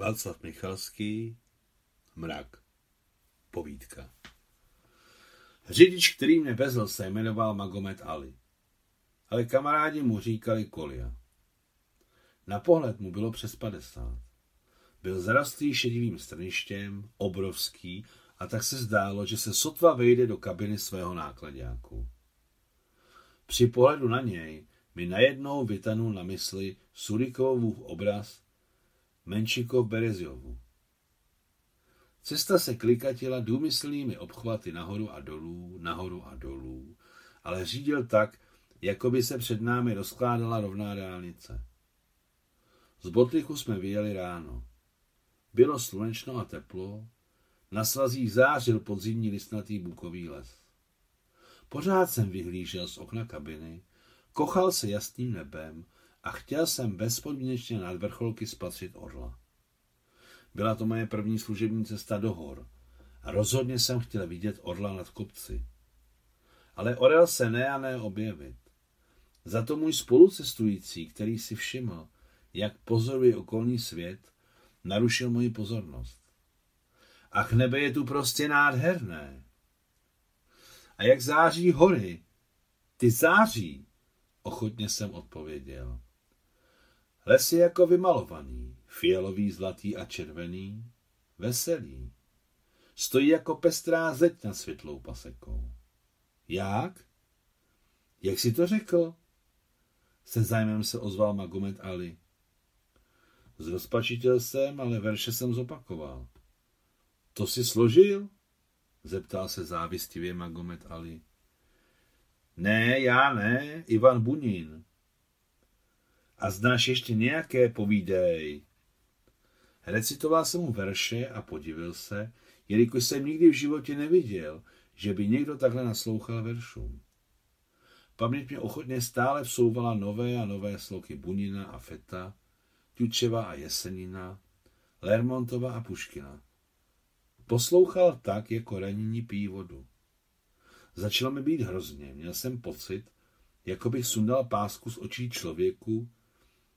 Václav Michalský, Mrak, povídka. Řidič, který mě vezl, se jmenoval Magomed Ali, ale kamarádi mu říkali Kolja. Na pohled mu bylo přes 50. Byl zarastlý šedivým strništěm, obrovský, a tak se zdálo, že se sotva vejde do kabiny svého nákladáku. Při pohledu na něj mi najednou vytanul na mysli Surikovův obraz Menšikov v Berezovu. Cesta se klikatila důmyslnými obchvaty nahoru a dolů, ale řídil tak, jako by se před námi rozkládala rovná dálnice. Z Botliku jsme vyjeli ráno. Bylo slunečno a teplo, na svazích zářil podzimní listnatý bukový les. Pořád jsem vyhlížel z okna kabiny, kochal se jasným nebem a chtěl jsem bezpodmínečně nad vrcholky spatřit orla. Byla to moje první služební cesta do hor a rozhodně jsem chtěl vidět orla nad kopci. Ale orel se ne a ne objevit. Za to můj spolucestující, který si všiml, jak pozoruje okolní svět, narušil moji pozornost. Ach, nebe je tu prostě nádherné. A jak září hory, ty září, ochotně jsem odpověděl. Les je jako vymalovaný, fialový, zlatý a červený, veselý. Stojí jako pestrá zeď nad světlou pasekou. Jak? Jak jsi to řekl? Se zájmem se ozval Magomed Ali. Zrozpačitel jsem, ale verše jsem zopakoval. To jsi složil? Zeptal se závistivě Magomed Ali. Ne, já ne, Ivan Bunín. A znáš ještě nějaké, povídej. Recitoval jsem mu verše a podivil se, jelikož jsem nikdy v životě neviděl, že by někdo takhle naslouchal veršům. Paměť mě ochotně stále vsouvala nové a nové sloky Bunina a Feta, Tjučeva a Jesenina, Lermontova a Puškina. Poslouchal tak, jako ranění pijí vodu. Začalo mi být hrozně, měl jsem pocit, jako bych sundal pásku z očí člověku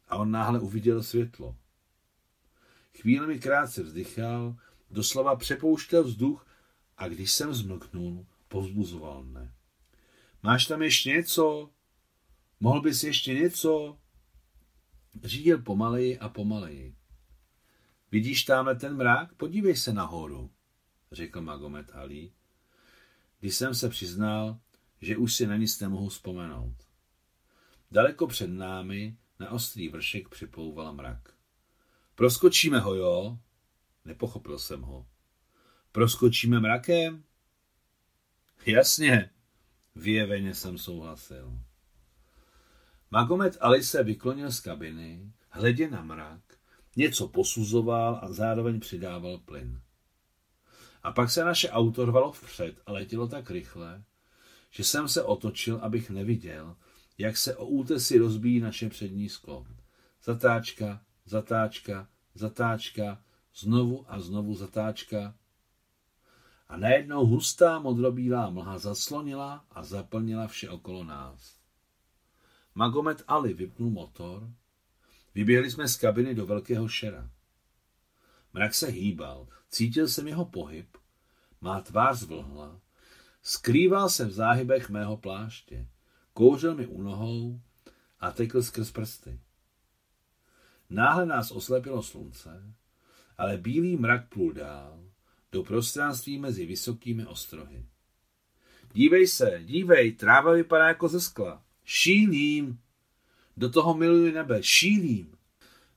a on náhle uviděl světlo. Chvíli mi krátce vzdychal, doslova přepouštěl vzduch a když jsem zmlknul, povzbuzoval mne. Máš tam ještě něco? Mohl bys ještě něco? Řídil pomaleji a pomaleji. Vidíš tamhle ten mrak? Podívej se nahoru, řekl Magomed Ali, když jsem se přiznal, že už si na nic nemohu vzpomenout. Daleko před námi na ostrý vršek připlouval mrak. Proskočíme ho, jo? Nepochopil jsem ho. Proskočíme mrakem? Jasně, vyjeveně jsem souhlasil. Magomed Ali se vyklonil z kabiny, hledě na mrak, něco posuzoval a zároveň přidával plyn. A pak se naše auto rvalo vpřed a letělo tak rychle, že jsem se otočil, abych neviděl, jak se o útesy rozbíjí naše přední sklo. Zatáčka, zatáčka, zatáčka, znovu a znovu zatáčka. A najednou hustá modrobílá mlha zaslonila a zaplnila vše okolo nás. Magomed Ali vypnul motor. Vyběhli jsme z kabiny do velkého šera. Mrak se hýbal, cítil jsem jeho pohyb, má tvář zvlhla, skrýval se v záhybech mého pláště, kouřil mi u nohou a tekl skrz prsty. Náhle nás oslepilo slunce, ale bílý mrak plul dál do prostranství mezi vysokými ostrohy. Dívej se, dívej, tráva vypadá jako ze skla. Šílím! Do toho miluji nebe, šílím!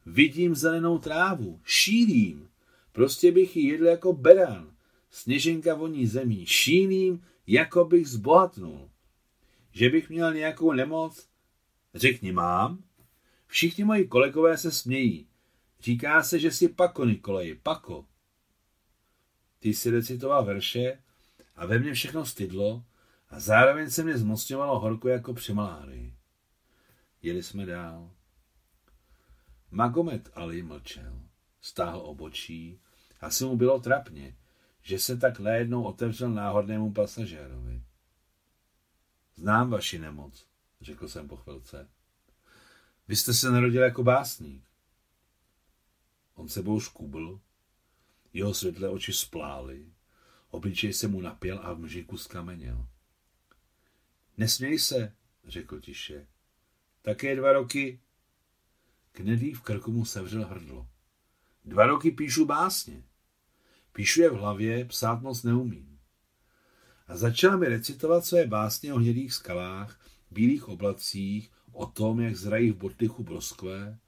Vidím zelenou trávu, šílím! Prostě bych ji jedl jako beran. Sněženka voní zemí, šílím, jako bych zbohatnul. Že bych měl nějakou nemoc? Řekni, mám. Všichni moji kolegové se smějí. Říká se, že jsi Pako, Nikolaji, Pako. Ty jsi recitoval verše a ve mně všechno stydlo a zároveň se mě zmocňovalo horko jako při malárii. Jeli jsme dál. Magomed Ali mlčel, stáhl obočí, asi mu bylo trapně, že se tak najednou otevřel náhodnému pasažérovi. Znám vaši nemoc, řekl jsem po chvilce. Vy jste se narodil jako básník. On pod sebou škubl, jeho světlé oči splály, obličej se mu napěl a v mžiku skameněl. Nesměj se, řekl tiše. Také 2 roky. Knedlí v krku mu sevřel hrdlo. 2 roky píšu básně. Píšu je v hlavě, psát moc neumím. A začal mi recitovat své básně o hnědých skalách, bílých oblacích, o tom, jak zrají v Botlichu broskve,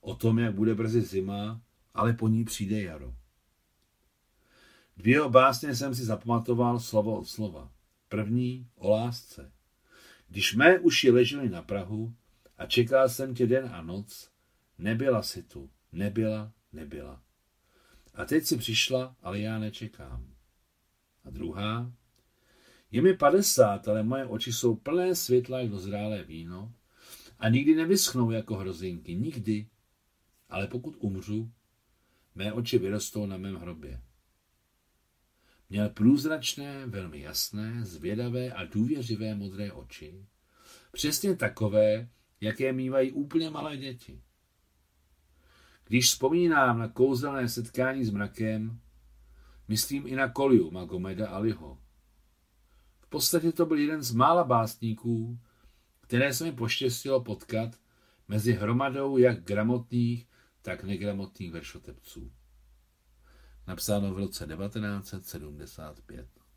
o tom, jak bude brzy zima, ale po ní přijde jaro. 2 jeho básně jsem si zapamatoval slovo od slova. První o lásce. Když mé uši ležely na prahu a čekal jsem tě den a noc, nebyla si tu, nebyla. A teď si přišla, ale já nečekám. A druhá. Je mi 50, ale moje oči jsou plné světla jak dozrálé víno a nikdy nevyschnou jako hrozinky, nikdy. Ale pokud umřu, mé oči vyrostou na mém hrobě. Měl průzračné, velmi jasné, zvědavé a důvěřivé modré oči, přesně takové, jaké mívají úplně malé děti. Když vzpomínám na kouzelné setkání s mrakem, myslím i na Kolju Magomeda Aliho. V podstatě to byl jeden z mála básníků, které se mi poštěstilo potkat mezi hromadou jak gramotných, tak negramotných veršotepců. Napsáno v roce 1975.